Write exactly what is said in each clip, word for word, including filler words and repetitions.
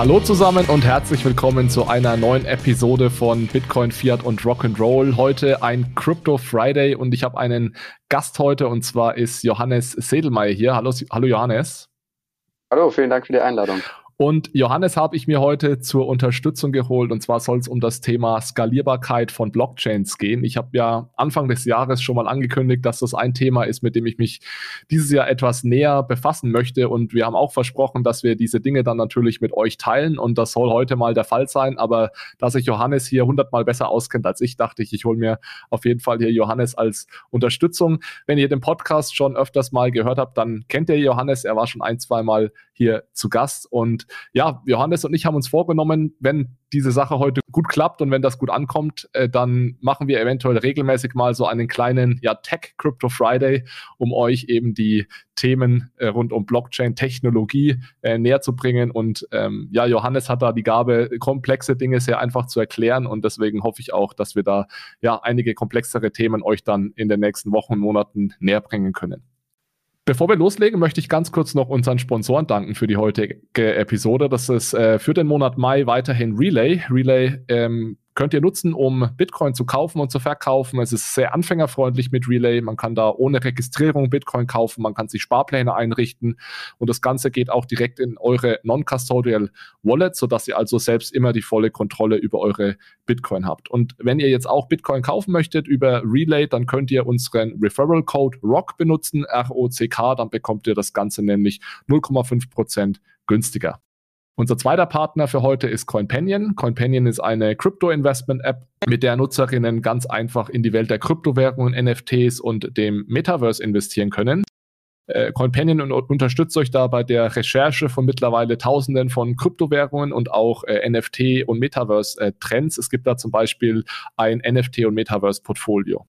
Hallo zusammen und herzlich willkommen zu einer neuen Episode von Bitcoin, Fiat und Rock'n'Roll. Heute ein Crypto Friday und ich habe einen Gast heute und zwar ist Johannes Sedlmayr hier. Hallo, hallo Johannes. Hallo, vielen Dank für die Einladung. Und Johannes habe ich mir heute zur Unterstützung geholt und zwar soll es um das Thema Skalierbarkeit von Blockchains gehen. Ich habe ja Anfang des Jahres schon mal angekündigt, dass das ein Thema ist, mit dem ich mich dieses Jahr etwas näher befassen möchte und wir haben auch versprochen, dass wir diese Dinge dann natürlich mit euch teilen und das soll heute mal der Fall sein, aber da sich Johannes hier hundertmal besser auskennt als ich, dachte ich, ich hole mir auf jeden Fall hier Johannes als Unterstützung. Wenn ihr den Podcast schon öfters mal gehört habt, dann kennt ihr Johannes, er war schon ein, zwei Mal hier zu Gast und ja, Johannes und ich haben uns vorgenommen, wenn diese Sache heute gut klappt und wenn das gut ankommt, äh, dann machen wir eventuell regelmäßig mal so einen kleinen ja, Tech-Crypto-Friday, um euch eben die Themen äh, rund um Blockchain-Technologie äh, näher zu bringen. Und ähm, ja, Johannes hat da die Gabe, komplexe Dinge sehr einfach zu erklären und deswegen hoffe ich auch, dass wir da ja einige komplexere Themen euch dann in den nächsten Wochen und Monaten näher bringen können. Bevor wir loslegen, möchte ich ganz kurz noch unseren Sponsoren danken für die heutige Episode. Das ist äh, für den Monat Mai weiterhin Relay. Relay ähm, könnt ihr nutzen, um Bitcoin zu kaufen und zu verkaufen. Es ist sehr anfängerfreundlich mit Relay. Man kann da ohne Registrierung Bitcoin kaufen. Man kann sich Sparpläne einrichten. Und das Ganze geht auch direkt in eure Non-Custodial Wallet, sodass ihr also selbst immer die volle Kontrolle über eure Bitcoin habt. Und wenn ihr jetzt auch Bitcoin kaufen möchtet über Relay, dann könnt ihr unseren Referral-Code R O C K benutzen, R O C K. Dann bekommt ihr das Ganze nämlich null Komma fünf Prozent günstiger. Unser zweiter Partner für heute ist CoinPanion. CoinPanion ist eine Crypto-Investment-App, mit der Nutzerinnen ganz einfach in die Welt der Kryptowährungen, N F Ts und dem Metaverse investieren können. Äh, CoinPanion unterstützt euch da bei der Recherche von mittlerweile Tausenden von Kryptowährungen und auch äh, N F T- und Metaverse-Trends. Es gibt da zum Beispiel ein N F T- und Metaverse-Portfolio.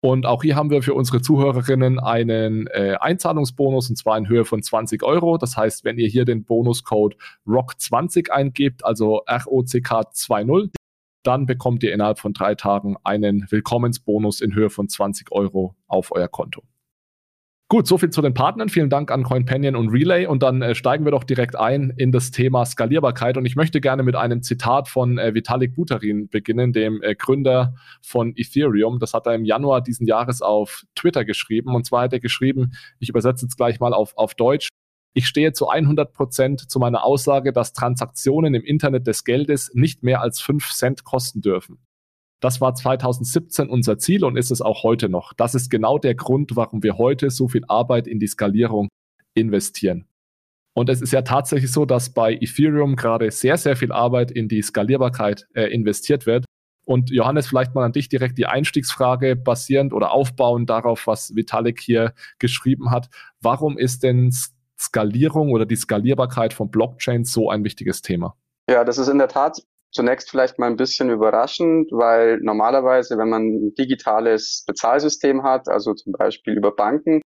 Und auch hier haben wir für unsere Zuhörerinnen einen äh, Einzahlungsbonus und zwar in Höhe von zwanzig Euro. Das heißt, wenn ihr hier den Bonuscode R O C K zwanzig eingebt, also R O C K zwanzig, dann bekommt ihr innerhalb von drei Tagen einen Willkommensbonus in Höhe von zwanzig Euro auf euer Konto. Gut, soviel zu den Partnern. Vielen Dank an CoinPanion und Relay. Und dann äh, steigen wir doch direkt ein in das Thema Skalierbarkeit. Und ich möchte gerne mit einem Zitat von äh, Vitalik Buterin beginnen, dem äh, Gründer von Ethereum. Das hat er im Januar diesen Jahres auf Twitter geschrieben. Und zwar hat er geschrieben, ich übersetze jetzt gleich mal auf, auf Deutsch, ich stehe zu hundert Prozent zu meiner Aussage, dass Transaktionen im Internet des Geldes nicht mehr als fünf Cent kosten dürfen. Das war zweitausendsiebzehn unser Ziel und ist es auch heute noch. Das ist genau der Grund, warum wir heute so viel Arbeit in die Skalierung investieren. Und es ist ja tatsächlich so, dass bei Ethereum gerade sehr, sehr viel Arbeit in die Skalierbarkeit äh, investiert wird. Und Johannes, vielleicht mal an dich direkt die Einstiegsfrage basierend oder aufbauend darauf, was Vitalik hier geschrieben hat. Warum ist denn Skalierung oder die Skalierbarkeit von Blockchains so ein wichtiges Thema? Ja, das ist in der Tat zunächst vielleicht mal ein bisschen überraschend, weil normalerweise, wenn man ein digitales Bezahlsystem hat, also zum Beispiel über Banken,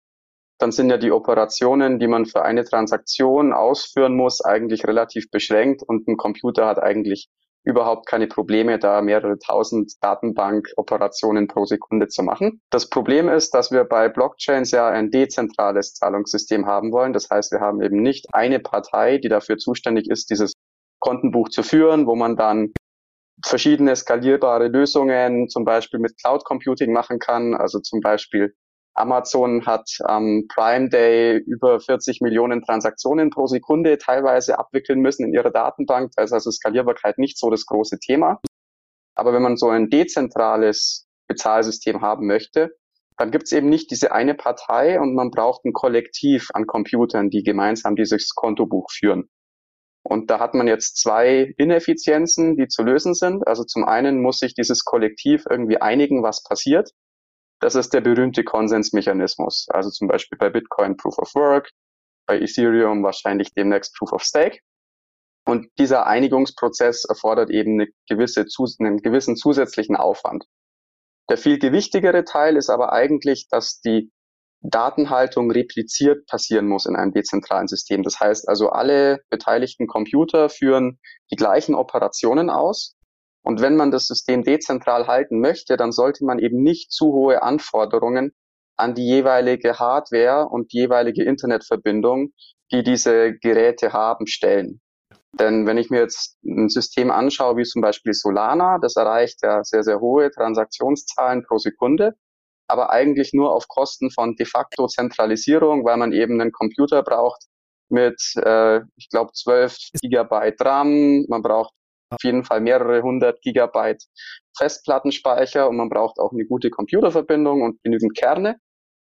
dann sind ja die Operationen, die man für eine Transaktion ausführen muss, eigentlich relativ beschränkt und ein Computer hat eigentlich überhaupt keine Probleme, da mehrere tausend Datenbank-Operationen pro Sekunde zu machen. Das Problem ist, dass wir bei Blockchains ja ein dezentrales Zahlungssystem haben wollen. Das heißt, wir haben eben nicht eine Partei, die dafür zuständig ist, dieses Kontenbuch zu führen, wo man dann verschiedene skalierbare Lösungen zum Beispiel mit Cloud Computing machen kann. Also zum Beispiel Amazon hat am Prime Day über vierzig Millionen Transaktionen pro Sekunde teilweise abwickeln müssen in ihrer Datenbank. Da ist also Skalierbarkeit nicht so das große Thema. Aber wenn man so ein dezentrales Bezahlsystem haben möchte, dann gibt es eben nicht diese eine Partei und man braucht ein Kollektiv an Computern, die gemeinsam dieses Kontobuch führen. Und da hat man jetzt zwei Ineffizienzen, die zu lösen sind. Also zum einen muss sich dieses Kollektiv irgendwie einigen, was passiert. Das ist der berühmte Konsensmechanismus. Also zum Beispiel bei Bitcoin Proof of Work, bei Ethereum wahrscheinlich demnächst Proof of Stake. Und dieser Einigungsprozess erfordert eben eine gewisse, einen gewissen zusätzlichen Aufwand. Der viel gewichtigere Teil ist aber eigentlich, dass die Datenhaltung repliziert passieren muss in einem dezentralen System. Das heißt also, alle beteiligten Computer führen die gleichen Operationen aus. Und wenn man das System dezentral halten möchte, dann sollte man eben nicht zu hohe Anforderungen an die jeweilige Hardware und die jeweilige Internetverbindung, die diese Geräte haben, stellen. Denn wenn ich mir jetzt ein System anschaue, wie zum Beispiel Solana, das erreicht ja sehr, sehr hohe Transaktionszahlen pro Sekunde, aber eigentlich nur auf Kosten von de facto Zentralisierung, weil man eben einen Computer braucht mit, äh, ich glaube, zwölf Gigabyte RAM, man braucht auf jeden Fall mehrere hundert Gigabyte Festplattenspeicher und man braucht auch eine gute Computerverbindung und genügend Kerne.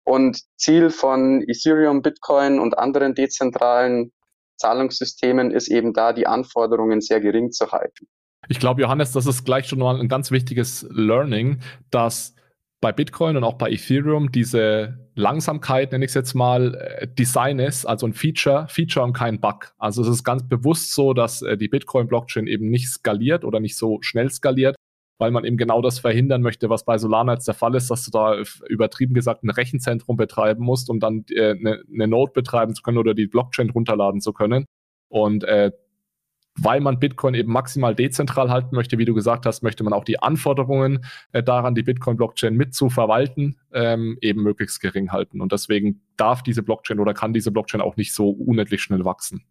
Und Ziel von Ethereum, Bitcoin und anderen dezentralen Zahlungssystemen ist eben da, die Anforderungen sehr gering zu halten. Ich glaube, Johannes, das ist gleich schon mal ein ganz wichtiges Learning, dass bei Bitcoin und auch bei Ethereum diese Langsamkeit, nenne ich es jetzt mal, Design ist, also ein Feature, Feature und kein Bug. Also es ist ganz bewusst so, dass die Bitcoin-Blockchain eben nicht skaliert oder nicht so schnell skaliert, weil man eben genau das verhindern möchte, was bei Solana jetzt der Fall ist, dass du da übertrieben gesagt ein Rechenzentrum betreiben musst, um dann äh, eine, eine Node betreiben zu können oder die Blockchain runterladen zu können. Und äh, weil man Bitcoin eben maximal dezentral halten möchte, wie du gesagt hast, möchte man auch die Anforderungen äh, daran, die Bitcoin-Blockchain mit zu verwalten, ähm, eben möglichst gering halten. Und deswegen darf diese Blockchain oder kann diese Blockchain auch nicht so unendlich schnell wachsen.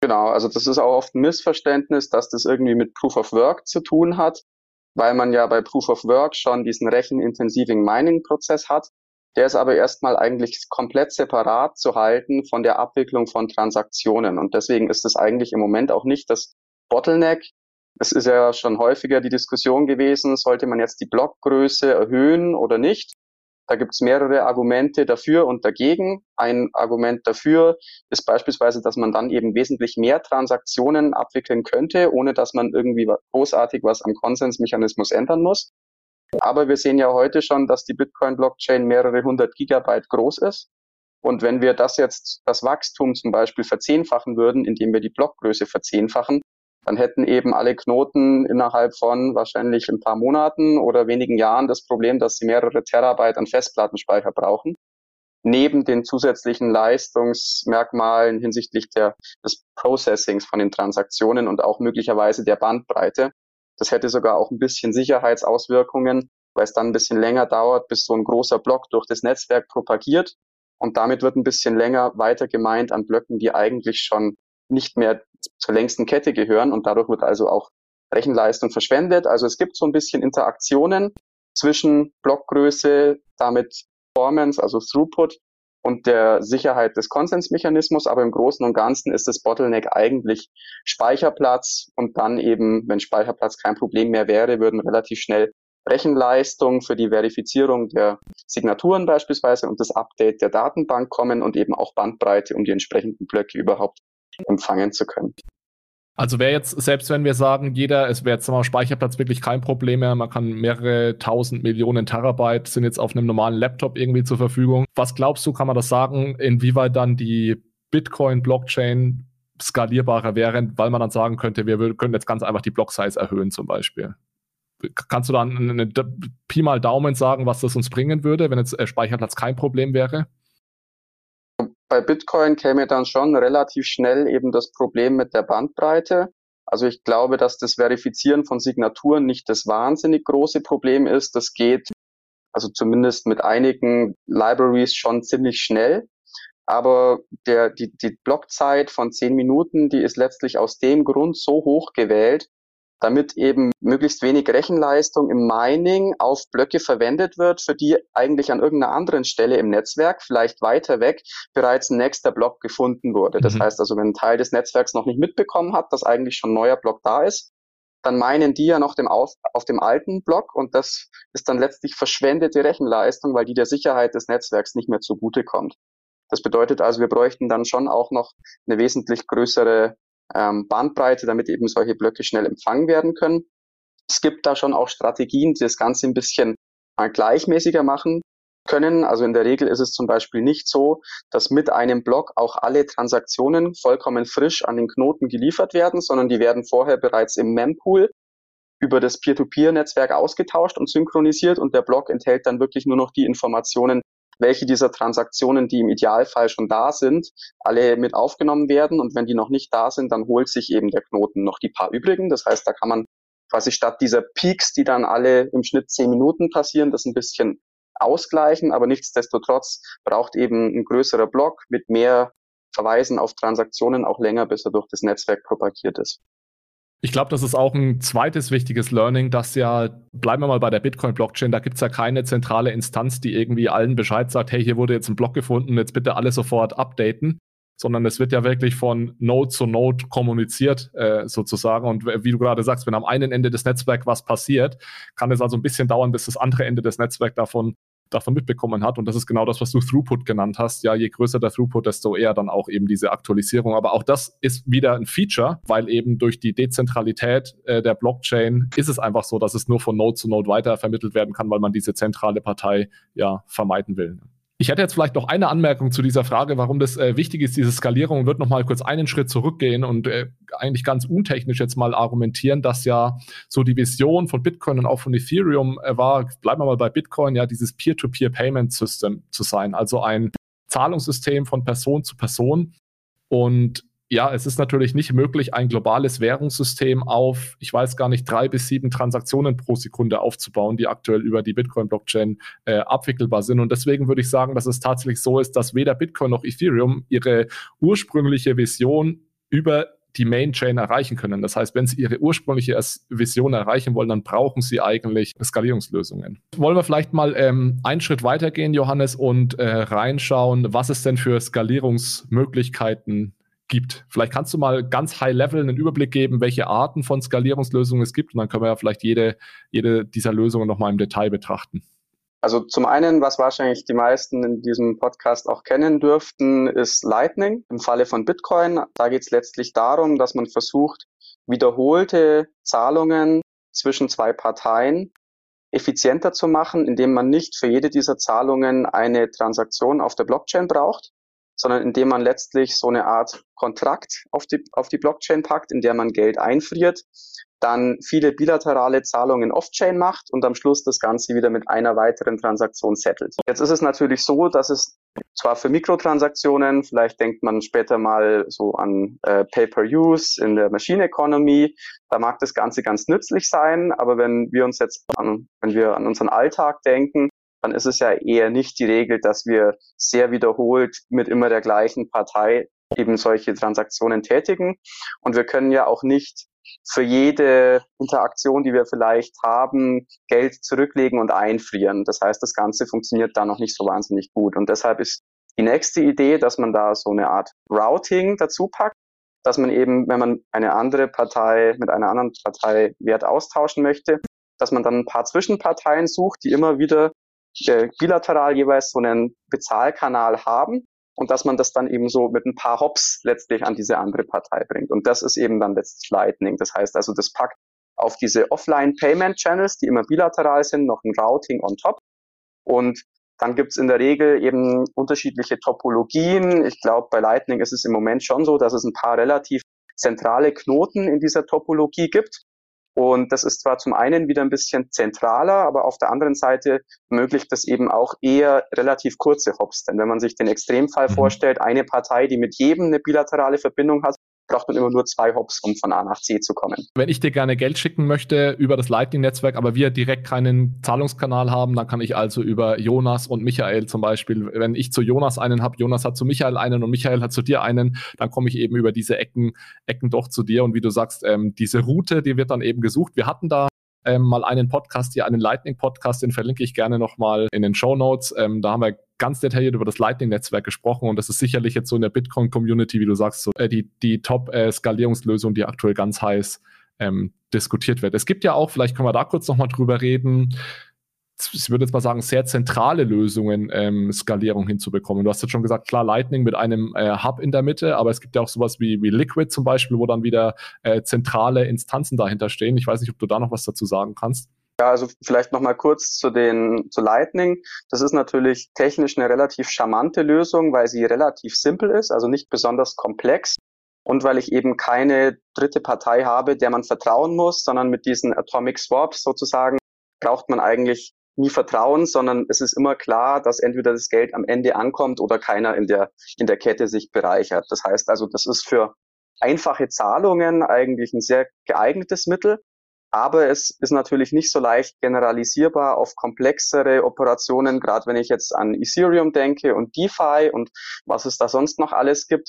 Genau, also das ist auch oft ein Missverständnis, dass das irgendwie mit Proof of Work zu tun hat, weil man ja bei Proof of Work schon diesen rechenintensiven Mining-Prozess hat. Der ist aber erstmal eigentlich komplett separat zu halten von der Abwicklung von Transaktionen. Und deswegen ist es eigentlich im Moment auch nicht das Bottleneck. Es ist ja schon häufiger die Diskussion gewesen, sollte man jetzt die Blockgröße erhöhen oder nicht. Da gibt es mehrere Argumente dafür und dagegen. Ein Argument dafür ist beispielsweise, dass man dann eben wesentlich mehr Transaktionen abwickeln könnte, ohne dass man irgendwie großartig was am Konsensmechanismus ändern muss. Aber wir sehen ja heute schon, dass die Bitcoin-Blockchain mehrere hundert Gigabyte groß ist. Und wenn wir das jetzt, das Wachstum zum Beispiel verzehnfachen würden, indem wir die Blockgröße verzehnfachen, dann hätten eben alle Knoten innerhalb von wahrscheinlich ein paar Monaten oder wenigen Jahren das Problem, dass sie mehrere Terabyte an Festplattenspeicher brauchen. Neben den zusätzlichen Leistungsmerkmalen hinsichtlich der, des Processings von den Transaktionen und auch möglicherweise der Bandbreite. Das hätte sogar auch ein bisschen Sicherheitsauswirkungen, weil es dann ein bisschen länger dauert, bis so ein großer Block durch das Netzwerk propagiert. Und damit wird ein bisschen länger weiter gemeint an Blöcken, die eigentlich schon nicht mehr zur längsten Kette gehören. Und dadurch wird also auch Rechenleistung verschwendet. Also es gibt so ein bisschen Interaktionen zwischen Blockgröße, damit Performance, also Throughput und der Sicherheit des Konsensmechanismus, aber im Großen und Ganzen ist das Bottleneck eigentlich Speicherplatz und dann eben, wenn Speicherplatz kein Problem mehr wäre, würden relativ schnell Rechenleistung für die Verifizierung der Signaturen beispielsweise und das Update der Datenbank kommen und eben auch Bandbreite, um die entsprechenden Blöcke überhaupt empfangen zu können. Also wäre jetzt, selbst wenn wir sagen, jeder, es wäre jetzt mal Speicherplatz wirklich kein Problem mehr, man kann mehrere tausend Millionen Terabyte sind jetzt auf einem normalen Laptop irgendwie zur Verfügung. Was glaubst du, kann man das sagen, inwieweit dann die Bitcoin-Blockchain skalierbarer wäre, weil man dann sagen könnte, wir können jetzt ganz einfach die Block-Size erhöhen zum Beispiel. Kannst du dann eine Pi mal Daumen sagen, was das uns bringen würde, wenn jetzt Speicherplatz kein Problem wäre? Bei Bitcoin käme dann schon relativ schnell eben das Problem mit der Bandbreite. Also ich glaube, dass das Verifizieren von Signaturen nicht das wahnsinnig große Problem ist. Das geht also zumindest mit einigen Libraries schon ziemlich schnell. Aber der, die, die Blockzeit von zehn Minuten, die ist letztlich aus dem Grund so hoch gewählt, damit eben möglichst wenig Rechenleistung im Mining auf Blöcke verwendet wird, für die eigentlich an irgendeiner anderen Stelle im Netzwerk, vielleicht weiter weg, bereits ein nächster Block gefunden wurde. Das mhm. heißt also, wenn ein Teil des Netzwerks noch nicht mitbekommen hat, dass eigentlich schon ein neuer Block da ist, dann meinen die ja noch dem auf, auf dem alten Block und das ist dann letztlich verschwendete Rechenleistung, weil die der Sicherheit des Netzwerks nicht mehr zugutekommt. Das bedeutet also, wir bräuchten dann schon auch noch eine wesentlich größere Bandbreite, damit eben solche Blöcke schnell empfangen werden können. Es gibt da schon auch Strategien, die das Ganze ein bisschen gleichmäßiger machen können. Also in der Regel ist es zum Beispiel nicht so, dass mit einem Block auch alle Transaktionen vollkommen frisch an den Knoten geliefert werden, sondern die werden vorher bereits im Mempool über das Peer-to-Peer-Netzwerk ausgetauscht und synchronisiert und der Block enthält dann wirklich nur noch die Informationen, welche dieser Transaktionen, die im Idealfall schon da sind, alle mit aufgenommen werden. Und wenn die noch nicht da sind, dann holt sich eben der Knoten noch die paar übrigen. Das heißt, da kann man quasi statt dieser Peaks, die dann alle im Schnitt zehn Minuten passieren, das ein bisschen ausgleichen. Aber nichtsdestotrotz braucht eben ein größerer Block mit mehr verweisen auf Transaktionen auch länger, bis er durch das Netzwerk propagiert ist. Ich glaube, das ist auch ein zweites wichtiges Learning, dass ja, bleiben wir mal bei der Bitcoin-Blockchain, da gibt es ja keine zentrale Instanz, die irgendwie allen Bescheid sagt, hey, hier wurde jetzt ein Block gefunden, jetzt bitte alle sofort updaten, sondern es wird ja wirklich von Node zu Node kommuniziert äh, sozusagen. Und wie du gerade sagst, wenn am einen Ende des Netzwerks was passiert, kann es also ein bisschen dauern, bis das andere Ende des Netzwerks davon, davon mitbekommen hat. Und das ist genau das, was du Throughput genannt hast. Ja, je größer der Throughput, desto eher dann auch eben diese Aktualisierung. Aber auch das ist wieder ein Feature, weil eben durch die Dezentralität äh, der Blockchain ist es einfach so, dass es nur von Node zu Node weiter vermittelt werden kann, weil man diese zentrale Partei ja vermeiden will. Ich hätte jetzt vielleicht noch eine Anmerkung zu dieser Frage, warum das äh, wichtig ist, diese Skalierung, und würde noch mal kurz einen Schritt zurückgehen und äh, eigentlich ganz untechnisch jetzt mal argumentieren, dass ja so die Vision von Bitcoin und auch von Ethereum äh, war, bleiben wir mal bei Bitcoin, ja, dieses Peer-to-Peer-Payment-System zu sein, also ein Zahlungssystem von Person zu Person. Und ja, es ist natürlich nicht möglich, ein globales Währungssystem auf, ich weiß gar nicht, drei bis sieben Transaktionen pro Sekunde aufzubauen, die aktuell über die Bitcoin-Blockchain äh, abwickelbar sind. Und deswegen würde ich sagen, dass es tatsächlich so ist, dass weder Bitcoin noch Ethereum ihre ursprüngliche Vision über die Mainchain erreichen können. Das heißt, wenn sie ihre ursprüngliche Vision erreichen wollen, dann brauchen sie eigentlich Skalierungslösungen. Wollen wir vielleicht mal ähm, einen Schritt weitergehen, Johannes, und äh, reinschauen, was es denn für Skalierungsmöglichkeiten gibt. Vielleicht kannst du mal ganz high-level einen Überblick geben, welche Arten von Skalierungslösungen es gibt, und dann können wir ja vielleicht jede, jede dieser Lösungen nochmal im Detail betrachten. Also zum einen, was wahrscheinlich die meisten in diesem Podcast auch kennen dürften, ist Lightning. Im Falle von Bitcoin, da geht es letztlich darum, dass man versucht, wiederholte Zahlungen zwischen zwei Parteien effizienter zu machen, indem man nicht für jede dieser Zahlungen eine Transaktion auf der Blockchain braucht, sondern indem man letztlich so eine Art Kontrakt auf die, auf die Blockchain packt, in der man Geld einfriert, dann viele bilaterale Zahlungen off-chain macht und am Schluss das Ganze wieder mit einer weiteren Transaktion settelt. Jetzt ist es natürlich so, dass es zwar für Mikrotransaktionen, vielleicht denkt man später mal so an äh, Pay-per-Use in der Machine Economy, da mag das Ganze ganz nützlich sein, aber wenn wir uns jetzt an, wenn wir an unseren Alltag denken, dann ist es ja eher nicht die Regel, dass wir sehr wiederholt mit immer der gleichen Partei eben solche Transaktionen tätigen. Und wir können ja auch nicht für jede Interaktion, die wir vielleicht haben, Geld zurücklegen und einfrieren. Das heißt, das Ganze funktioniert da noch nicht so wahnsinnig gut. Und deshalb ist die nächste Idee, dass man da so eine Art Routing dazu packt, dass man eben, wenn man eine andere Partei mit einer anderen Partei Wert austauschen möchte, dass man dann ein paar Zwischenparteien sucht, die immer wieder bilateral jeweils so einen Bezahlkanal haben und dass man das dann eben so mit ein paar Hops letztlich an diese andere Partei bringt. Und das ist eben dann letztlich Lightning. Das heißt also, das packt auf diese Offline-Payment-Channels, die immer bilateral sind, noch ein Routing on top. Und dann gibt's in der Regel eben unterschiedliche Topologien. Ich glaube, bei Lightning ist es im Moment schon so, dass es ein paar relativ zentrale Knoten in dieser Topologie gibt. Und das ist zwar zum einen wieder ein bisschen zentraler, aber auf der anderen Seite ermöglicht das eben auch eher relativ kurze Hops. Denn wenn man sich den Extremfall vorstellt, eine Partei, die mit jedem eine bilaterale Verbindung hat, braucht man immer nur zwei Hops, um von A nach C zu kommen. Wenn ich dir gerne Geld schicken möchte über das Lightning-Netzwerk, aber wir direkt keinen Zahlungskanal haben, dann kann ich also über Jonas und Michael zum Beispiel, wenn ich zu Jonas einen habe, Jonas hat zu Michael einen und Michael hat zu dir einen, dann komme ich eben über diese Ecken, Ecken doch zu dir. Und wie du sagst, ähm, diese Route, die wird dann eben gesucht. Wir hatten da ähm, mal einen Podcast hier, einen Lightning-Podcast, den verlinke ich gerne nochmal in den Shownotes. Ähm, da haben wir ganz detailliert über das Lightning-Netzwerk gesprochen, und das ist sicherlich jetzt so in der Bitcoin-Community, wie du sagst, so, äh, die, die Top-Skalierungslösung, äh, die aktuell ganz heiß ähm, diskutiert wird. Es gibt ja auch, vielleicht können wir da kurz nochmal drüber reden, ich würde jetzt mal sagen, sehr zentrale Lösungen, ähm, Skalierung hinzubekommen. Du hast jetzt schon gesagt, klar, Lightning mit einem äh, Hub in der Mitte, aber es gibt ja auch sowas wie, wie Liquid zum Beispiel, wo dann wieder äh, zentrale Instanzen dahinter stehen. Ich weiß nicht, ob du da noch was dazu sagen kannst. Ja, also vielleicht nochmal kurz zu den, zu Lightning. Das ist natürlich technisch eine relativ charmante Lösung, weil sie relativ simpel ist, also nicht besonders komplex. Und weil ich eben keine dritte Partei habe, der man vertrauen muss, sondern mit diesen Atomic Swaps sozusagen braucht man eigentlich nie vertrauen, sondern es ist immer klar, dass entweder das Geld am Ende ankommt oder keiner in der, in der Kette sich bereichert. Das heißt also, das ist für einfache Zahlungen eigentlich ein sehr geeignetes Mittel. Aber es ist natürlich nicht so leicht generalisierbar auf komplexere Operationen, gerade wenn ich jetzt an Ethereum denke und DeFi und was es da sonst noch alles gibt.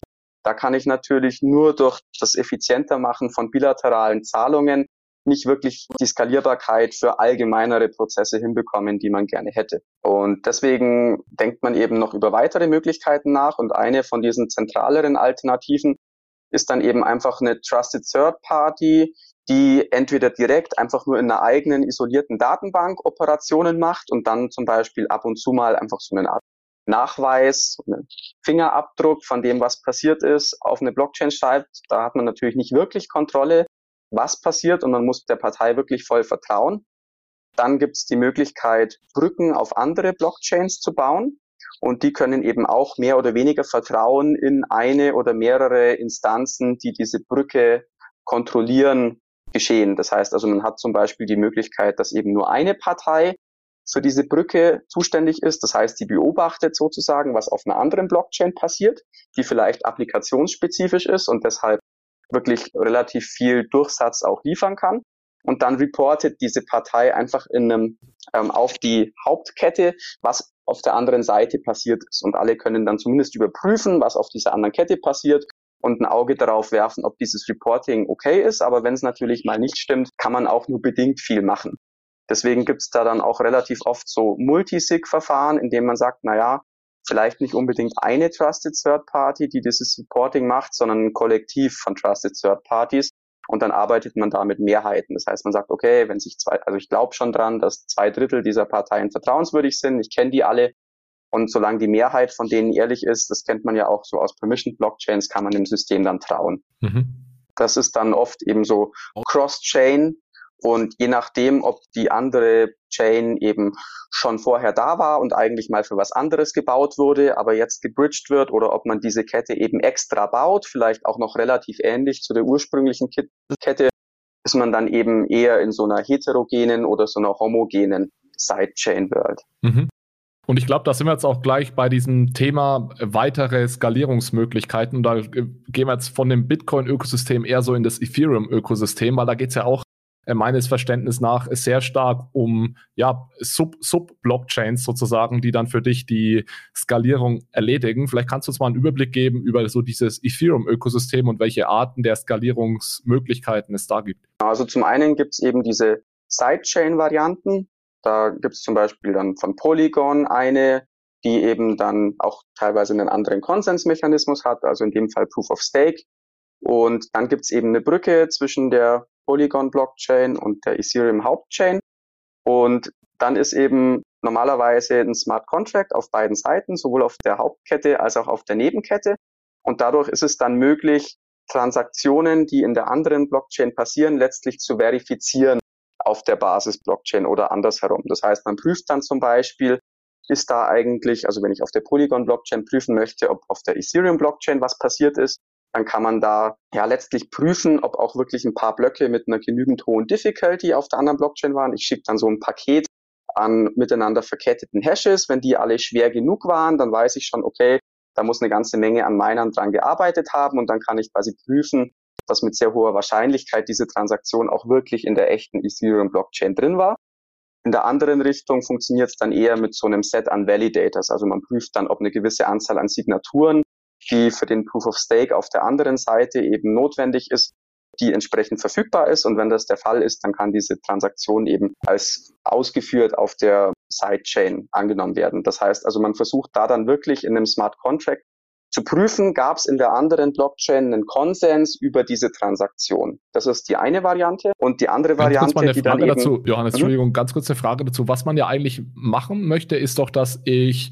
Da kann ich natürlich nur durch das Effizientermachen von bilateralen Zahlungen nicht wirklich die Skalierbarkeit für allgemeinere Prozesse hinbekommen, die man gerne hätte. Und deswegen denkt man eben noch über weitere Möglichkeiten nach. Und eine von diesen zentraleren Alternativen ist dann eben einfach eine Trusted Third Party, die entweder direkt einfach nur in einer eigenen isolierten Datenbank Operationen macht und dann zum Beispiel ab und zu mal einfach so eine Art Nachweis, einen Fingerabdruck von dem, was passiert ist, auf eine Blockchain schreibt. Da hat man natürlich nicht wirklich Kontrolle, was passiert, und man muss der Partei wirklich voll vertrauen. Dann gibt es die Möglichkeit, Brücken auf andere Blockchains zu bauen, und die können eben auch mehr oder weniger vertrauen in eine oder mehrere Instanzen, die diese Brücke kontrollieren, geschehen. Das heißt also, man hat zum Beispiel die Möglichkeit, dass eben nur eine Partei für diese Brücke zuständig ist. Das heißt, die beobachtet sozusagen, was auf einer anderen Blockchain passiert, die vielleicht applikationsspezifisch ist und deshalb wirklich relativ viel Durchsatz auch liefern kann. Und dann reportet diese Partei einfach in einem, ähm, auf die Hauptkette, was auf der anderen Seite passiert ist. Und alle können dann zumindest überprüfen, was auf dieser anderen Kette passiert, und ein Auge darauf werfen, ob dieses Reporting okay ist. Aber wenn es natürlich mal nicht stimmt, kann man auch nur bedingt viel machen. Deswegen gibt es da dann auch relativ oft so Multisig-Verfahren, in dem man sagt, naja, vielleicht nicht unbedingt eine Trusted Third Party, die dieses Reporting macht, sondern ein Kollektiv von Trusted Third Parties. Und dann arbeitet man da mit Mehrheiten. Das heißt, man sagt, okay, wenn sich zwei, also ich glaube schon dran, dass zwei Drittel dieser Parteien vertrauenswürdig sind. Ich kenne die alle. Und solange die Mehrheit von denen ehrlich ist, das kennt man ja auch so aus Permission-Blockchains, kann man dem System dann trauen. Mhm. Das ist dann oft eben so Cross-Chain, und je nachdem, ob die andere Chain eben schon vorher da war und eigentlich mal für was anderes gebaut wurde, aber jetzt gebridged wird, oder ob man diese Kette eben extra baut, vielleicht auch noch relativ ähnlich zu der ursprünglichen Kette, ist man dann eben eher in so einer heterogenen oder so einer homogenen Sidechain-World. Mhm. Und ich glaube, da sind wir jetzt auch gleich bei diesem Thema weitere Skalierungsmöglichkeiten. Und da gehen wir jetzt von dem Bitcoin-Ökosystem eher so in das Ethereum-Ökosystem, weil da geht es ja auch äh, meines Verständnisses nach sehr stark um ja, Sub- Sub-Blockchains sozusagen, die dann für dich die Skalierung erledigen. Vielleicht kannst du uns mal einen Überblick geben über so dieses Ethereum-Ökosystem und welche Arten der Skalierungsmöglichkeiten es da gibt. Also zum einen gibt es eben diese Sidechain-Varianten. Da gibt es zum Beispiel dann von Polygon eine, die eben dann auch teilweise einen anderen Konsensmechanismus hat, also in dem Fall Proof of Stake. Und dann gibt es eben eine Brücke zwischen der Polygon-Blockchain und der Ethereum-Hauptchain. Und dann ist eben normalerweise ein Smart Contract auf beiden Seiten, sowohl auf der Hauptkette als auch auf der Nebenkette. Und dadurch ist es dann möglich, Transaktionen, die in der anderen Blockchain passieren, letztlich zu verifizieren auf der Basis-Blockchain oder andersherum. Das heißt, man prüft dann zum Beispiel, ist da eigentlich, also wenn ich auf der Polygon-Blockchain prüfen möchte, ob auf der Ethereum-Blockchain was passiert ist, dann kann man da ja letztlich prüfen, ob auch wirklich ein paar Blöcke mit einer genügend hohen Difficulty auf der anderen Blockchain waren. Ich schicke dann so ein Paket an miteinander verketteten Hashes. Wenn die alle schwer genug waren, dann weiß ich schon, okay, da muss eine ganze Menge an Minern dran gearbeitet haben, und dann kann ich quasi prüfen, dass mit sehr hoher Wahrscheinlichkeit diese Transaktion auch wirklich in der echten Ethereum-Blockchain drin war. In der anderen Richtung funktioniert es dann eher mit so einem Set an Validators. Also man prüft dann, ob eine gewisse Anzahl an Signaturen, die für den Proof of Stake auf der anderen Seite eben notwendig ist, die entsprechend verfügbar ist. Und wenn das der Fall ist, dann kann diese Transaktion eben als ausgeführt auf der Sidechain angenommen werden. Das heißt also, man versucht da dann wirklich in einem Smart Contract zu prüfen, gab es in der anderen Blockchain einen Konsens über diese Transaktion. Das ist die eine Variante. Und die andere Variante, ganz kurz die dann eben... dazu, Johannes, mhm. Entschuldigung, ganz kurz eine Frage dazu. Was man ja eigentlich machen möchte, ist doch, dass ich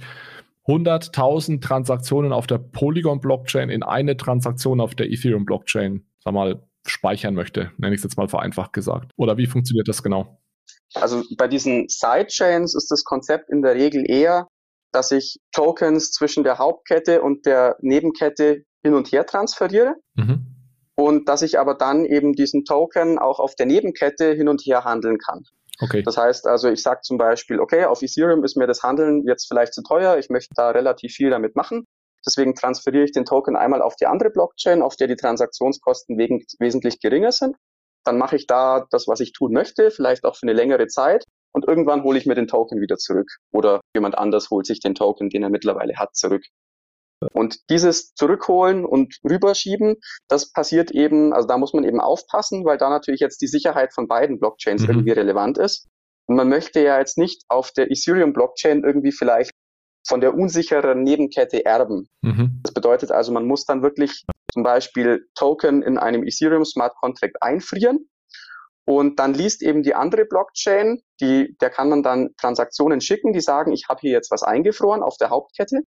hunderttausend Transaktionen auf der Polygon-Blockchain in eine Transaktion auf der Ethereum-Blockchain, sag mal, speichern möchte. Nenne ich es jetzt mal vereinfacht gesagt. Oder wie funktioniert das genau? Also bei diesen Sidechains ist das Konzept in der Regel eher, dass ich Tokens zwischen der Hauptkette und der Nebenkette hin und her transferiere, mhm, und dass ich aber dann eben diesen Token auch auf der Nebenkette hin und her handeln kann. Okay. Das heißt also, ich sage zum Beispiel, okay, auf Ethereum ist mir das Handeln jetzt vielleicht zu teuer, ich möchte da relativ viel damit machen, deswegen transferiere ich den Token einmal auf die andere Blockchain, auf der die Transaktionskosten wegen, wesentlich geringer sind. Dann mache ich da das, was ich tun möchte, vielleicht auch für eine längere Zeit. Und irgendwann hole ich mir den Token wieder zurück. Oder jemand anders holt sich den Token, den er mittlerweile hat, zurück. Und dieses Zurückholen und Rüberschieben, das passiert eben, also da muss man eben aufpassen, weil da natürlich jetzt die Sicherheit von beiden Blockchains mhm. irgendwie relevant ist. Und man möchte ja jetzt nicht auf der Ethereum-Blockchain irgendwie vielleicht von der unsicheren Nebenkette erben. Mhm. Das bedeutet also, man muss dann wirklich zum Beispiel Token in einem Ethereum Smart Contract einfrieren und dann liest eben die andere Blockchain, die, der kann man dann Transaktionen schicken, die sagen, ich habe hier jetzt was eingefroren auf der Hauptkette.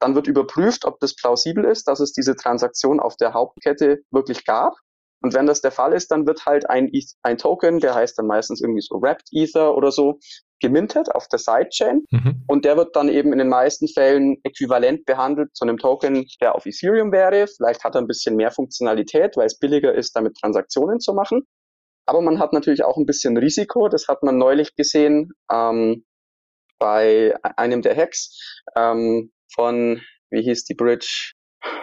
Dann wird überprüft, ob das plausibel ist, dass es diese Transaktion auf der Hauptkette wirklich gab. Und wenn das der Fall ist, dann wird halt ein, ein Token, der heißt dann meistens irgendwie so Wrapped Ether oder so, gemintet auf der Sidechain. Mhm. Und der wird dann eben in den meisten Fällen äquivalent behandelt zu einem Token, der auf Ethereum wäre. Vielleicht hat er ein bisschen mehr Funktionalität, weil es billiger ist, damit Transaktionen zu machen. Aber man hat natürlich auch ein bisschen Risiko. Das hat man neulich gesehen ähm, bei einem der Hacks ähm, von, wie hieß die Bridge?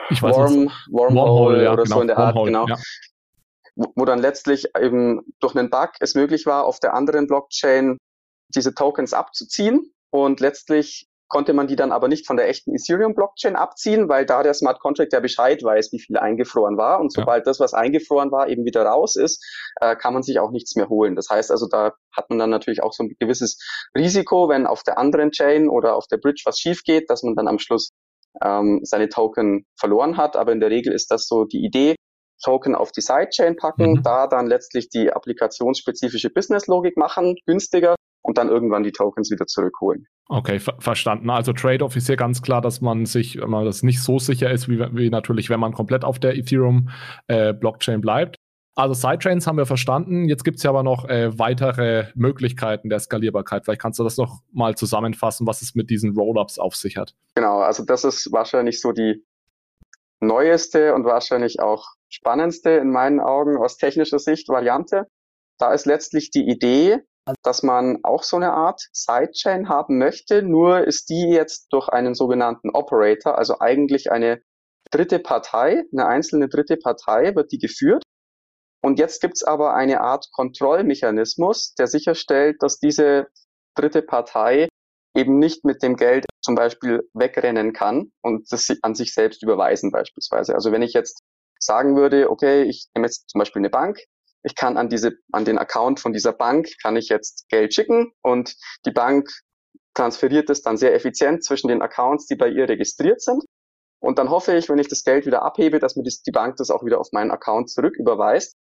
Ich weiß Worm, Wormhole, Wormhole ja, oder genau, so in der Wormhole, Art, genau. Ja. Wo dann letztlich eben durch einen Bug es möglich war, auf der anderen Blockchain diese Tokens abzuziehen. Und letztlich konnte man die dann aber nicht von der echten Ethereum-Blockchain abziehen, weil da der Smart Contract ja Bescheid weiß, wie viel eingefroren war. Und sobald ja. das, was eingefroren war, eben wieder raus ist, äh, kann man sich auch nichts mehr holen. Das heißt also, da hat man dann natürlich auch so ein gewisses Risiko, wenn auf der anderen Chain oder auf der Bridge was schief geht, dass man dann am Schluss ähm, seine Token verloren hat. Aber in der Regel ist das so die Idee, Token auf die Sidechain packen, mhm. da dann letztlich die applikationsspezifische Business-Logik machen, günstiger und dann irgendwann die Tokens wieder zurückholen. Okay, ver- verstanden. Also Trade-off ist hier ganz klar, dass man sich, wenn man das nicht so sicher ist, wie, wie natürlich, wenn man komplett auf der Ethereum-Blockchain äh, bleibt. Also Sidechains haben wir verstanden. Jetzt gibt es ja aber noch äh, weitere Möglichkeiten der Skalierbarkeit. Vielleicht kannst du das noch mal zusammenfassen, was es mit diesen Rollups auf sich hat. Genau, also das ist wahrscheinlich so die neueste und wahrscheinlich auch spannendste in meinen Augen aus technischer Sicht Variante. Da ist letztlich die Idee, dass man auch so eine Art Sidechain haben möchte, nur ist die jetzt durch einen sogenannten Operator, also eigentlich eine dritte Partei, eine einzelne dritte Partei wird die geführt. Und jetzt gibt es aber eine Art Kontrollmechanismus, der sicherstellt, dass diese dritte Partei eben nicht mit dem Geld zum Beispiel wegrennen kann und das an sich selbst überweisen beispielsweise. Also wenn ich jetzt sagen würde, okay, ich nehme jetzt zum Beispiel eine Bank, ich kann an diese, an den Account von dieser Bank kann ich jetzt Geld schicken und die Bank transferiert es dann sehr effizient zwischen den Accounts, die bei ihr registriert sind. Und dann hoffe ich, wenn ich das Geld wieder abhebe, dass mir die Bank das auch wieder auf meinen Account zurück überweist.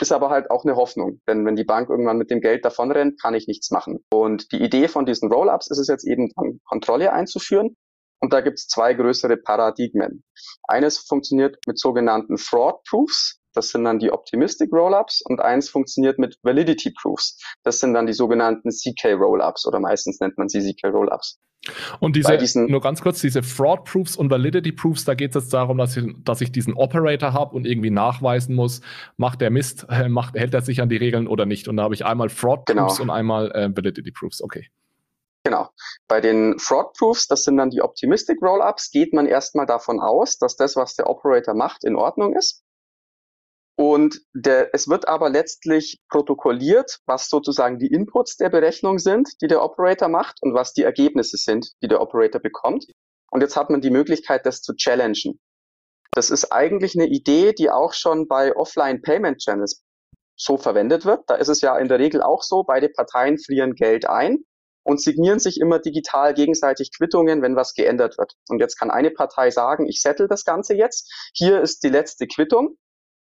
Ist aber halt auch eine Hoffnung, denn wenn die Bank irgendwann mit dem Geld davonrennt, kann ich nichts machen. Und die Idee von diesen Rollups ist es jetzt eben, dann Kontrolle einzuführen. Und da gibt es zwei größere Paradigmen. Eines funktioniert mit sogenannten Fraud Proofs, das sind dann die Optimistic Rollups, und eins funktioniert mit Validity Proofs, das sind dann die sogenannten C K Rollups oder meistens nennt man sie C K Rollups. Und diese, diesen, nur ganz kurz, diese Fraud Proofs und Validity Proofs, da geht es jetzt darum, dass ich, dass ich diesen Operator habe und irgendwie nachweisen muss, macht der Mist, äh, macht, hält er sich an die Regeln oder nicht. Und da habe ich einmal Fraud Proofs genau. und einmal äh, Validity Proofs, okay. Genau. Bei den Fraud Proofs, das sind dann die Optimistic Rollups, geht man erstmal davon aus, dass das, was der Operator macht, in Ordnung ist. Und der, es wird aber letztlich protokolliert, was sozusagen die Inputs der Berechnung sind, die der Operator macht und was die Ergebnisse sind, die der Operator bekommt. Und jetzt hat man die Möglichkeit, das zu challengen. Das ist eigentlich eine Idee, die auch schon bei Offline-Payment-Channels so verwendet wird. Da ist es ja in der Regel auch so, beide Parteien frieren Geld ein und signieren sich immer digital gegenseitig Quittungen, wenn was geändert wird. Und jetzt kann eine Partei sagen, ich settle das Ganze jetzt, hier ist die letzte Quittung.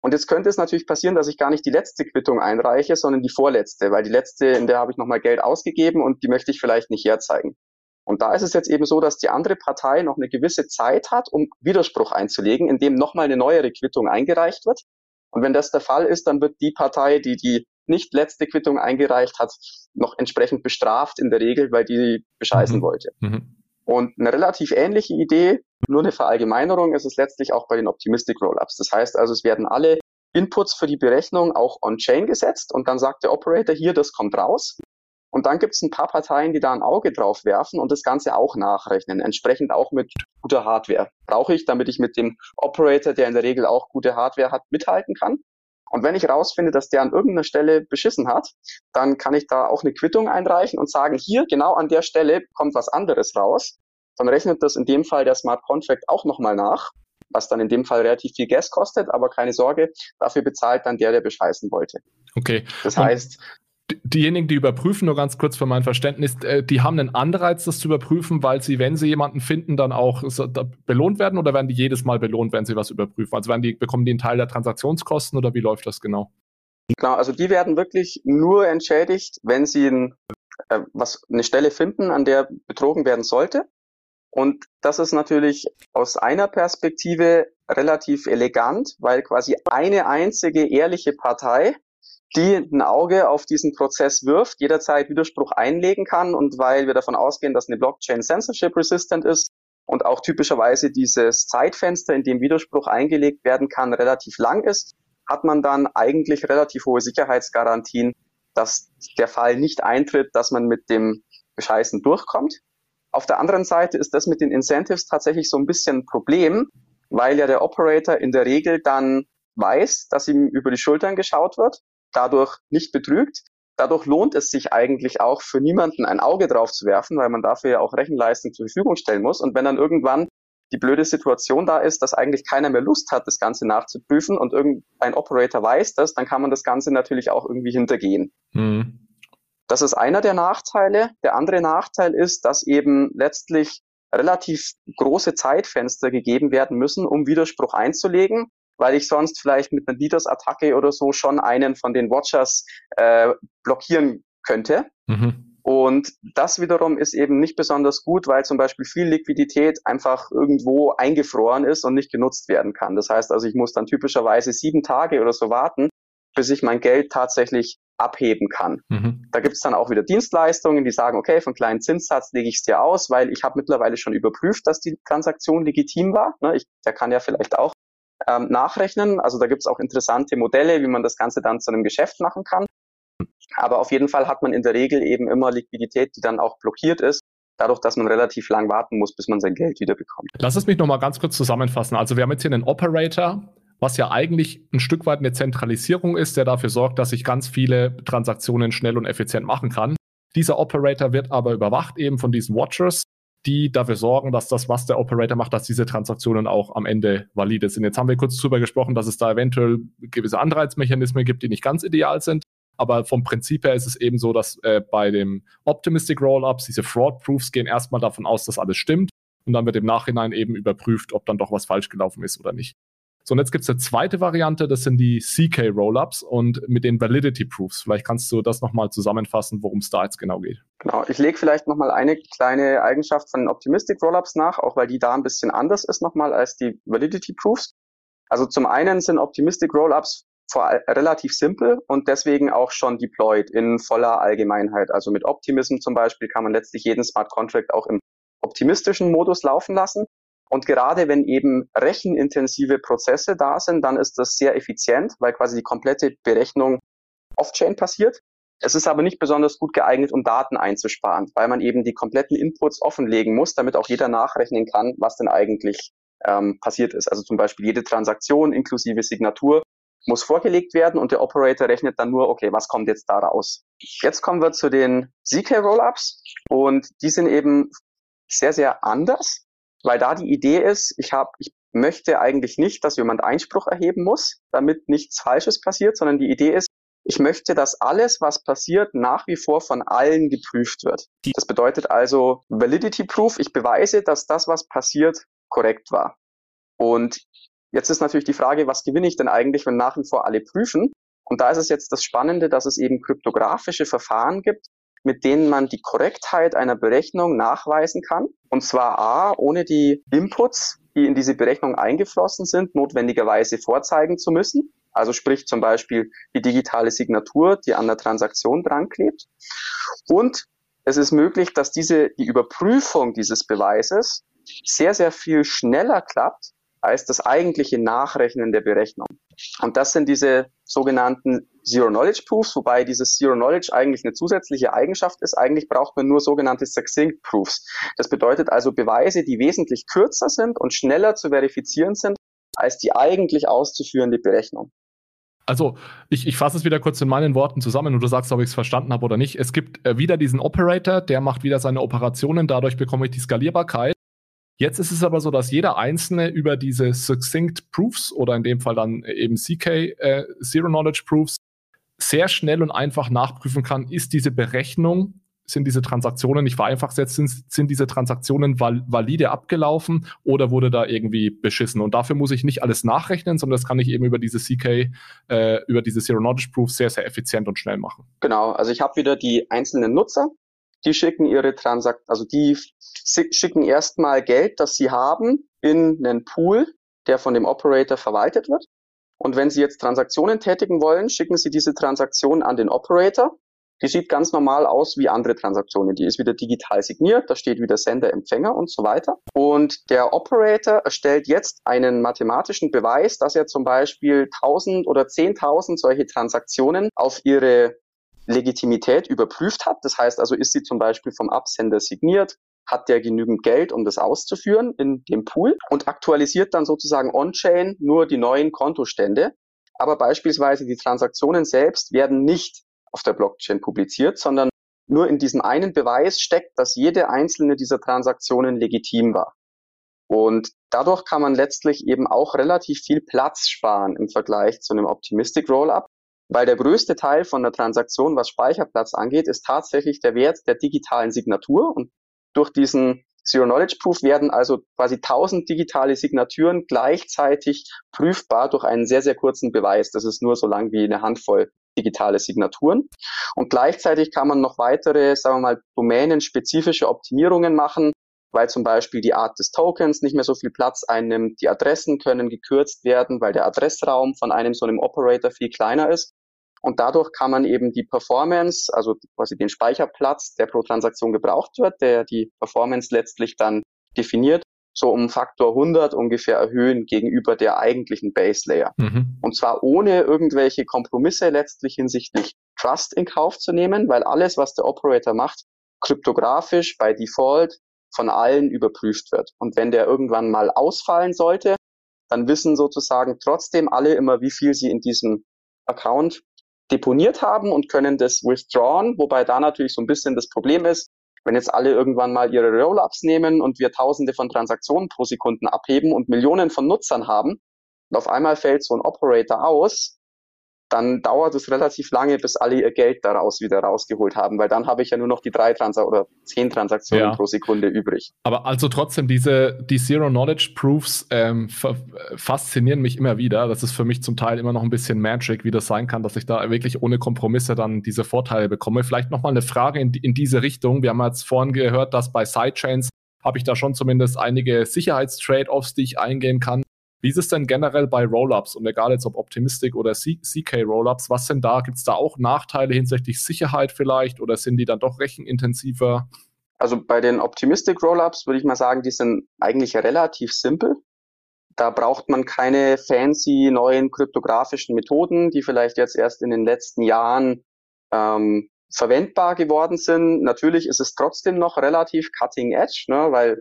Und jetzt könnte es natürlich passieren, dass ich gar nicht die letzte Quittung einreiche, sondern die vorletzte, weil die letzte, in der habe ich nochmal Geld ausgegeben und die möchte ich vielleicht nicht herzeigen. Und da ist es jetzt eben so, dass die andere Partei noch eine gewisse Zeit hat, um Widerspruch einzulegen, indem nochmal eine neuere Quittung eingereicht wird. Und wenn das der Fall ist, dann wird die Partei, die die nicht letzte Quittung eingereicht hat, noch entsprechend bestraft in der Regel, weil die bescheißen mhm. wollte. Mhm. Und eine relativ ähnliche Idee, nur eine Verallgemeinerung, ist es letztlich auch bei den Optimistic Rollups. Das heißt also, es werden alle Inputs für die Berechnung auch on-chain gesetzt und dann sagt der Operator, hier, das kommt raus. Und dann gibt es ein paar Parteien, die da ein Auge drauf werfen und das Ganze auch nachrechnen, entsprechend auch mit guter Hardware. Brauche ich, damit ich mit dem Operator, der in der Regel auch gute Hardware hat, mithalten kann. Und wenn ich rausfinde, dass der an irgendeiner Stelle beschissen hat, dann kann ich da auch eine Quittung einreichen und sagen, hier, genau an der Stelle kommt was anderes raus. dann rechnet das in dem Fall der Smart Contract auch nochmal nach, was dann in dem Fall relativ viel Gas kostet, aber keine Sorge, dafür bezahlt dann der, der bescheißen wollte. Okay. Das heißt... Und diejenigen, die überprüfen, nur ganz kurz für mein Verständnis, die haben einen Anreiz, das zu überprüfen, weil sie, wenn sie jemanden finden, dann auch belohnt werden, oder werden die jedes Mal belohnt, wenn sie was überprüfen? Also werden die, bekommen die einen Teil der Transaktionskosten, oder wie läuft das genau? Genau, also die werden wirklich nur entschädigt, wenn sie ein, äh, was, eine Stelle finden, an der betrogen werden sollte. Und das ist natürlich aus einer Perspektive relativ elegant, weil quasi eine einzige ehrliche Partei, die ein Auge auf diesen Prozess wirft, jederzeit Widerspruch einlegen kann, und weil wir davon ausgehen, dass eine Blockchain censorship resistant ist und auch typischerweise dieses Zeitfenster, in dem Widerspruch eingelegt werden kann, relativ lang ist, hat man dann eigentlich relativ hohe Sicherheitsgarantien, dass der Fall nicht eintritt, dass man mit dem Bescheißen durchkommt. Auf der anderen Seite ist das mit den Incentives tatsächlich so ein bisschen ein Problem, weil ja der Operator in der Regel dann weiß, dass ihm über die Schultern geschaut wird, dadurch nicht betrügt. Dadurch lohnt es sich eigentlich auch für niemanden, ein Auge drauf zu werfen, weil man dafür ja auch Rechenleistung zur Verfügung stellen muss. Und wenn dann irgendwann die blöde Situation da ist, dass eigentlich keiner mehr Lust hat, das Ganze nachzuprüfen, und irgendein Operator weiß das, dann kann man das Ganze natürlich auch irgendwie hintergehen. Mhm. Das ist einer der Nachteile. Der andere Nachteil ist, dass eben letztlich relativ große Zeitfenster gegeben werden müssen, um Widerspruch einzulegen, weil ich sonst vielleicht mit einer DDoS-Attacke oder so schon einen von den Watchers äh, blockieren könnte. Mhm. Und das wiederum ist eben nicht besonders gut, weil zum Beispiel viel Liquidität einfach irgendwo eingefroren ist und nicht genutzt werden kann. Das heißt also, ich muss dann typischerweise sieben Tage oder so warten, bis ich mein Geld tatsächlich abheben kann. Mhm. Da gibt es dann auch wieder Dienstleistungen, die sagen, okay, von kleinen Zinssatz lege ich es dir aus, weil ich habe mittlerweile schon überprüft, dass die Transaktion legitim war. Ne, ich, der kann ja vielleicht auch ähm, nachrechnen. Also da gibt es auch interessante Modelle, wie man das Ganze dann zu einem Geschäft machen kann. Aber auf jeden Fall hat man in der Regel eben immer Liquidität, die dann auch blockiert ist, dadurch, dass man relativ lang warten muss, bis man sein Geld wieder bekommt. Lass es mich nochmal ganz kurz zusammenfassen. Also wir haben jetzt hier einen Operator, was ja eigentlich ein Stück weit eine Zentralisierung ist, der dafür sorgt, dass ich ganz viele Transaktionen schnell und effizient machen kann. Dieser Operator wird aber überwacht eben von diesen Watchers, die dafür sorgen, dass das, was der Operator macht, dass diese Transaktionen auch am Ende valide sind. Jetzt haben wir kurz drüber gesprochen, dass es da eventuell gewisse Anreizmechanismen gibt, die nicht ganz ideal sind. Aber vom Prinzip her ist es eben so, dass äh, bei dem Optimistic Rollups diese Fraud-Proofs gehen erstmal davon aus, dass alles stimmt. Und dann wird im Nachhinein eben überprüft, ob dann doch was falsch gelaufen ist oder nicht. So, und jetzt gibt es eine zweite Variante, das sind die C K-Rollups und mit den Validity-Proofs. Vielleicht kannst du das nochmal zusammenfassen, worum es da jetzt genau geht. Genau, ich lege vielleicht nochmal eine kleine Eigenschaft von den Optimistic-Rollups nach, auch weil die da ein bisschen anders ist nochmal als die Validity-Proofs. Also zum einen sind Optimistic-Rollups relativ simpel und deswegen auch schon deployed in voller Allgemeinheit. Also mit Optimism zum Beispiel kann man letztlich jeden Smart Contract auch im optimistischen Modus laufen lassen. Und gerade wenn eben rechenintensive Prozesse da sind, dann ist das sehr effizient, weil quasi die komplette Berechnung off-chain passiert. Es ist aber nicht besonders gut geeignet, um Daten einzusparen, weil man eben die kompletten Inputs offenlegen muss, damit auch jeder nachrechnen kann, was denn eigentlich ähm, passiert ist. Also zum Beispiel jede Transaktion inklusive Signatur muss vorgelegt werden und der Operator rechnet dann nur, okay, was kommt jetzt da raus? Jetzt kommen wir zu den Z K-Rollups und die sind eben sehr, sehr anders. Weil da die Idee ist, ich habe, ich möchte eigentlich nicht, dass jemand Einspruch erheben muss, damit nichts Falsches passiert, sondern die Idee ist, ich möchte, dass alles, was passiert, nach wie vor von allen geprüft wird. Das bedeutet also Validity Proof, ich beweise, dass das, was passiert, korrekt war. Und jetzt ist natürlich die Frage, was gewinne ich denn eigentlich, wenn nach wie vor alle prüfen? Und da ist es jetzt das Spannende, dass es eben kryptografische Verfahren gibt, mit denen man die Korrektheit einer Berechnung nachweisen kann. Und zwar A, ohne die Inputs, die in diese Berechnung eingeflossen sind, notwendigerweise vorzeigen zu müssen. Also sprich zum Beispiel die digitale Signatur, die an der Transaktion dran klebt. Und es ist möglich, dass diese, die Überprüfung dieses Beweises sehr, sehr viel schneller klappt als das eigentliche Nachrechnen der Berechnung. Und das sind diese sogenannten Zero-Knowledge-Proofs, wobei dieses Zero-Knowledge eigentlich eine zusätzliche Eigenschaft ist. Eigentlich braucht man nur sogenannte Succinct-Proofs. Das bedeutet also Beweise, die wesentlich kürzer sind und schneller zu verifizieren sind, als die eigentlich auszuführende Berechnung. Also ich, ich fasse es wieder kurz in meinen Worten zusammen und du sagst, ob ich es verstanden habe oder nicht. Es gibt äh, wieder diesen Operator, der macht wieder seine Operationen, dadurch bekomme ich die Skalierbarkeit. Jetzt ist es aber so, dass jeder Einzelne über diese Succinct Proofs oder in dem Fall dann eben C K, äh, Zero Knowledge Proofs, sehr schnell und einfach nachprüfen kann, ist diese Berechnung, sind diese Transaktionen, ich vereinfacht jetzt, sind, sind diese Transaktionen val- valide abgelaufen oder wurde da irgendwie beschissen? Und dafür muss ich nicht alles nachrechnen, sondern das kann ich eben über diese C K, äh, über diese Zero Knowledge Proof sehr, sehr effizient und schnell machen. Genau, also ich habe wieder die einzelnen Nutzer, die schicken ihre Transakt, also die schicken erstmal Geld, das sie haben, in einen Pool, der von dem Operator verwaltet wird. Und wenn sie jetzt Transaktionen tätigen wollen, schicken sie diese Transaktion an den Operator. Die sieht ganz normal aus wie andere Transaktionen. Die ist wieder digital signiert, da steht wieder Sender, Empfänger und so weiter. Und der Operator erstellt jetzt einen mathematischen Beweis, dass er zum Beispiel tausend oder zehntausend solche Transaktionen auf ihre Legitimität überprüft hat. Das heißt also, ist sie zum Beispiel vom Absender signiert, hat der genügend Geld, um das auszuführen in dem Pool und aktualisiert dann sozusagen on-chain nur die neuen Kontostände. Aber beispielsweise die Transaktionen selbst werden nicht auf der Blockchain publiziert, sondern nur in diesem einen Beweis steckt, dass jede einzelne dieser Transaktionen legitim war. Und dadurch kann man letztlich eben auch relativ viel Platz sparen im Vergleich zu einem Optimistic Rollup, weil der größte Teil von der Transaktion, was Speicherplatz angeht, ist tatsächlich der Wert der digitalen Signatur. Und durch diesen Zero-Knowledge-Proof werden also quasi tausend digitale Signaturen gleichzeitig prüfbar durch einen sehr, sehr kurzen Beweis. Das ist nur so lang wie eine Handvoll digitale Signaturen. Und gleichzeitig kann man noch weitere, sagen wir mal, domänenspezifische Optimierungen machen, weil zum Beispiel die Art des Tokens nicht mehr so viel Platz einnimmt. Die Adressen können gekürzt werden, weil der Adressraum von einem so einem Operator viel kleiner ist. Und dadurch kann man eben die Performance, also quasi den Speicherplatz, der pro Transaktion gebraucht wird, der die Performance letztlich dann definiert, so um Faktor hundert ungefähr erhöhen gegenüber der eigentlichen Base-Layer. Mhm. Und zwar ohne irgendwelche Kompromisse letztlich hinsichtlich Trust in Kauf zu nehmen, weil alles, was der Operator macht, kryptografisch bei Default von allen überprüft wird. Und wenn der irgendwann mal ausfallen sollte, dann wissen sozusagen trotzdem alle immer, wie viel sie in diesem Account deponiert haben und können das withdrawn, wobei da natürlich so ein bisschen das Problem ist, wenn jetzt alle irgendwann mal ihre Rollups nehmen und wir tausende von Transaktionen pro Sekunde abheben und Millionen von Nutzern haben und auf einmal fällt so ein Operator aus, dann dauert es relativ lange, bis alle ihr Geld daraus wieder rausgeholt haben, weil dann habe ich ja nur noch die drei Transa- oder zehn Transaktionen ja. pro Sekunde übrig. Aber also trotzdem, diese die Zero-Knowledge-Proofs ähm, f- faszinieren mich immer wieder. Das ist für mich zum Teil immer noch ein bisschen Magic, wie das sein kann, dass ich da wirklich ohne Kompromisse dann diese Vorteile bekomme. Vielleicht nochmal eine Frage in, in diese Richtung. Wir haben jetzt vorhin gehört, dass bei Sidechains habe ich da schon zumindest einige Sicherheitstrade-offs, die ich eingehen kann. Wie ist es denn generell bei Rollups und egal jetzt ob Optimistic oder C K Rollups, was denn da? Gibt es da auch Nachteile hinsichtlich Sicherheit vielleicht oder sind die dann doch rechenintensiver? Also bei den Optimistic Rollups würde ich mal sagen, die sind eigentlich relativ simpel. Da braucht man keine fancy neuen kryptografischen Methoden, die vielleicht jetzt erst in den letzten Jahren ähm, verwendbar geworden sind. Natürlich ist es trotzdem noch relativ cutting edge, ne, weil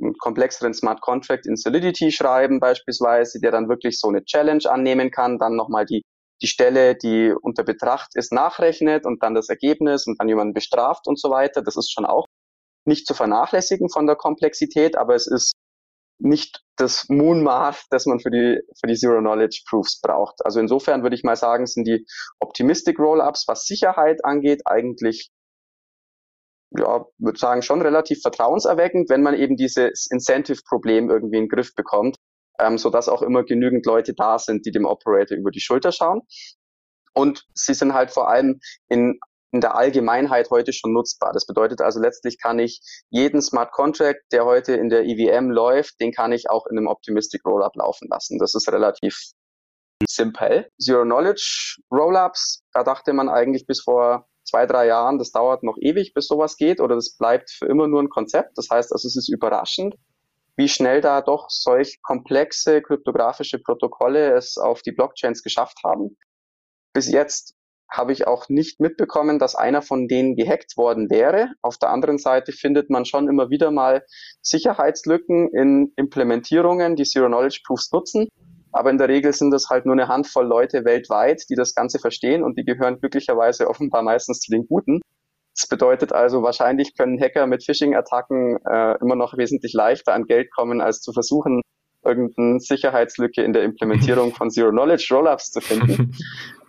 einen komplexeren Smart Contract in Solidity schreiben beispielsweise, der dann wirklich so eine Challenge annehmen kann, dann nochmal die, die Stelle, die unter Betracht ist, nachrechnet und dann das Ergebnis und dann jemanden bestraft und so weiter. Das ist schon auch nicht zu vernachlässigen von der Komplexität, aber es ist nicht das Moonmaß, das man für die, für die Zero-Knowledge-Proofs braucht. Also insofern würde ich mal sagen, sind die Optimistic-Rollups, was Sicherheit angeht, eigentlich ja, würde sagen, schon relativ vertrauenserweckend, wenn man eben dieses Incentive-Problem irgendwie in den Griff bekommt, ähm, sodass auch immer genügend Leute da sind, die dem Operator über die Schulter schauen. Und sie sind halt vor allem in, in der Allgemeinheit heute schon nutzbar. Das bedeutet also, letztlich kann ich jeden Smart Contract, der heute in der E V M läuft, den kann ich auch in einem Optimistic Rollup laufen lassen. Das ist relativ simpel. Zero-Knowledge-Rollups, da dachte man eigentlich bis vor zwei, drei Jahren, das dauert noch ewig, bis sowas geht oder das bleibt für immer nur ein Konzept. Das heißt, also es ist überraschend, wie schnell da doch solch komplexe kryptografische Protokolle es auf die Blockchains geschafft haben. Bis jetzt habe ich auch nicht mitbekommen, dass einer von denen gehackt worden wäre. Auf der anderen Seite findet man schon immer wieder mal Sicherheitslücken in Implementierungen, die Zero-Knowledge-Proofs nutzen. Aber in der Regel sind das halt nur eine Handvoll Leute weltweit, die das Ganze verstehen und die gehören glücklicherweise offenbar meistens zu den Guten. Das bedeutet also, wahrscheinlich können Hacker mit Phishing-Attacken äh, immer noch wesentlich leichter an Geld kommen, als zu versuchen, irgendeine Sicherheitslücke in der Implementierung von Zero-Knowledge-Rollups zu finden.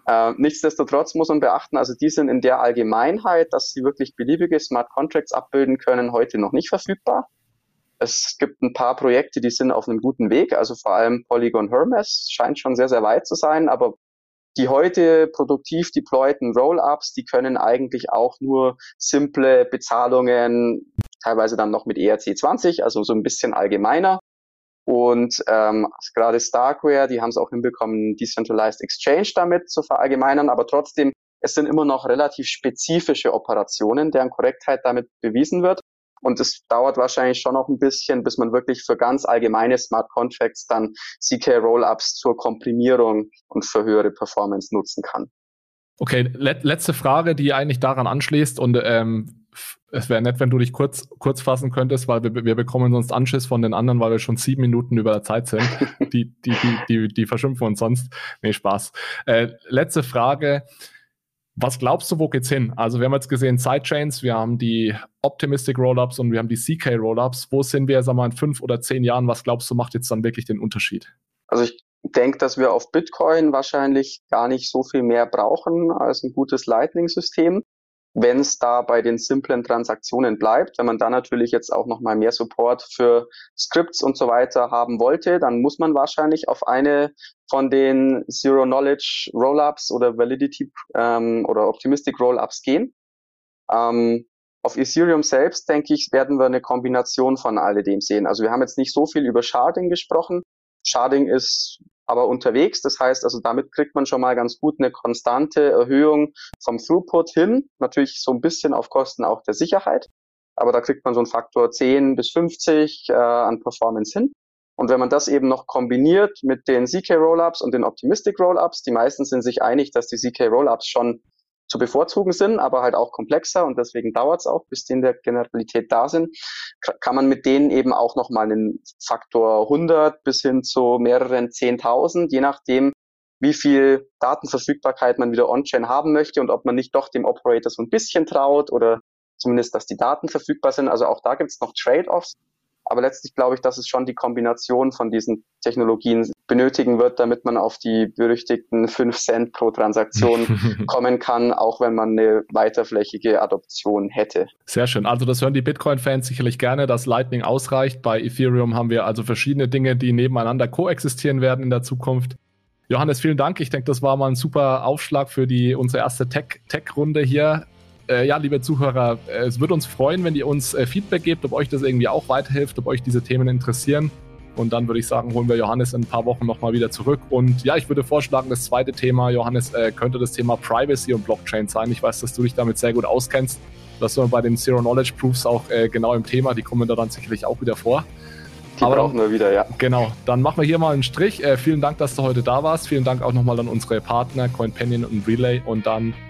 äh, nichtsdestotrotz muss man beachten, also die sind in der Allgemeinheit, dass sie wirklich beliebige Smart Contracts abbilden können, heute noch nicht verfügbar. Es gibt ein paar Projekte, die sind auf einem guten Weg, also vor allem Polygon Hermes scheint schon sehr, sehr weit zu sein, aber die heute produktiv deployten Rollups, die können eigentlich auch nur simple Bezahlungen, teilweise dann noch mit E R C zwanzig, also so ein bisschen allgemeiner. Und ähm, gerade Starkware, die haben es auch hinbekommen, Decentralized Exchange damit zu verallgemeinern, aber trotzdem, es sind immer noch relativ spezifische Operationen, deren Korrektheit damit bewiesen wird. Und es dauert wahrscheinlich schon noch ein bisschen, bis man wirklich für ganz allgemeine Smart Contracts dann C K-Rollups zur Komprimierung und für höhere Performance nutzen kann. Okay, let- letzte Frage, die eigentlich daran anschließt, und ähm, es wäre nett, wenn du dich kurz, kurz fassen könntest, weil wir, wir bekommen sonst Anschiss von den anderen, weil wir schon sieben Minuten über der Zeit sind. die, die, die, die, die verschimpfen uns sonst. Nee, Spaß. Äh, letzte Frage. Was glaubst du, wo geht's hin? Also wir haben jetzt gesehen Sidechains, wir haben die Optimistic Rollups und wir haben die C K Rollups. Wo sind wir, sagen wir mal, in fünf oder zehn Jahren? Was glaubst du, macht jetzt dann wirklich den Unterschied? Also ich denke, dass wir auf Bitcoin wahrscheinlich gar nicht so viel mehr brauchen als ein gutes Lightning-System, wenn es da bei den simplen Transaktionen bleibt. Wenn man da natürlich jetzt auch nochmal mehr Support für Scripts und so weiter haben wollte, dann muss man wahrscheinlich auf eine von den Zero-Knowledge-Rollups oder Validity ähm, oder Optimistic-Rollups gehen. Ähm, auf Ethereum selbst, denke ich, werden wir eine Kombination von alledem sehen. Also wir haben jetzt nicht so viel über Sharding gesprochen. Sharding ist aber unterwegs. Das heißt, also damit kriegt man schon mal ganz gut eine konstante Erhöhung vom Throughput hin. Natürlich so ein bisschen auf Kosten auch der Sicherheit. Aber da kriegt man so einen Faktor zehn bis fünfzig äh, an Performance hin. Und wenn man das eben noch kombiniert mit den C K-Rollups und den Optimistic-Rollups, die meisten sind sich einig, dass die C K-Rollups schon zu bevorzugen sind, aber halt auch komplexer und deswegen dauert es auch, bis die in der Generalität da sind, kann man mit denen eben auch nochmal einen Faktor hundert bis hin zu mehreren zehntausend, je nachdem, wie viel Datenverfügbarkeit man wieder on-chain haben möchte und ob man nicht doch dem Operator so ein bisschen traut oder zumindest, dass die Daten verfügbar sind. Also auch da gibt es noch Trade-offs. Aber letztlich glaube ich, dass es schon die Kombination von diesen Technologien benötigen wird, damit man auf die berüchtigten fünf Cent pro Transaktion kommen kann, auch wenn man eine weiterflächige Adoption hätte. Sehr schön. Also das hören die Bitcoin-Fans sicherlich gerne, dass Lightning ausreicht. Bei Ethereum haben wir also verschiedene Dinge, die nebeneinander koexistieren werden in der Zukunft. Johannes, vielen Dank. Ich denke, das war mal ein super Aufschlag für die unsere erste Tech, Tech-Runde hier. Ja, liebe Zuhörer, es würde uns freuen, wenn ihr uns Feedback gebt, ob euch das irgendwie auch weiterhilft, ob euch diese Themen interessieren. Und dann würde ich sagen, holen wir Johannes in ein paar Wochen nochmal wieder zurück. Und ja, ich würde vorschlagen, das zweite Thema, Johannes, könnte das Thema Privacy und Blockchain sein. Ich weiß, dass du dich damit sehr gut auskennst. Das sind wir bei den Zero-Knowledge-Proofs auch genau im Thema. Die kommen da dann sicherlich auch wieder vor. Die Aber brauchen wir wieder, ja. Genau, dann machen wir hier mal einen Strich. Äh, vielen Dank, dass du heute da warst. Vielen Dank auch nochmal an unsere Partner CoinPanion und Relay. Und dann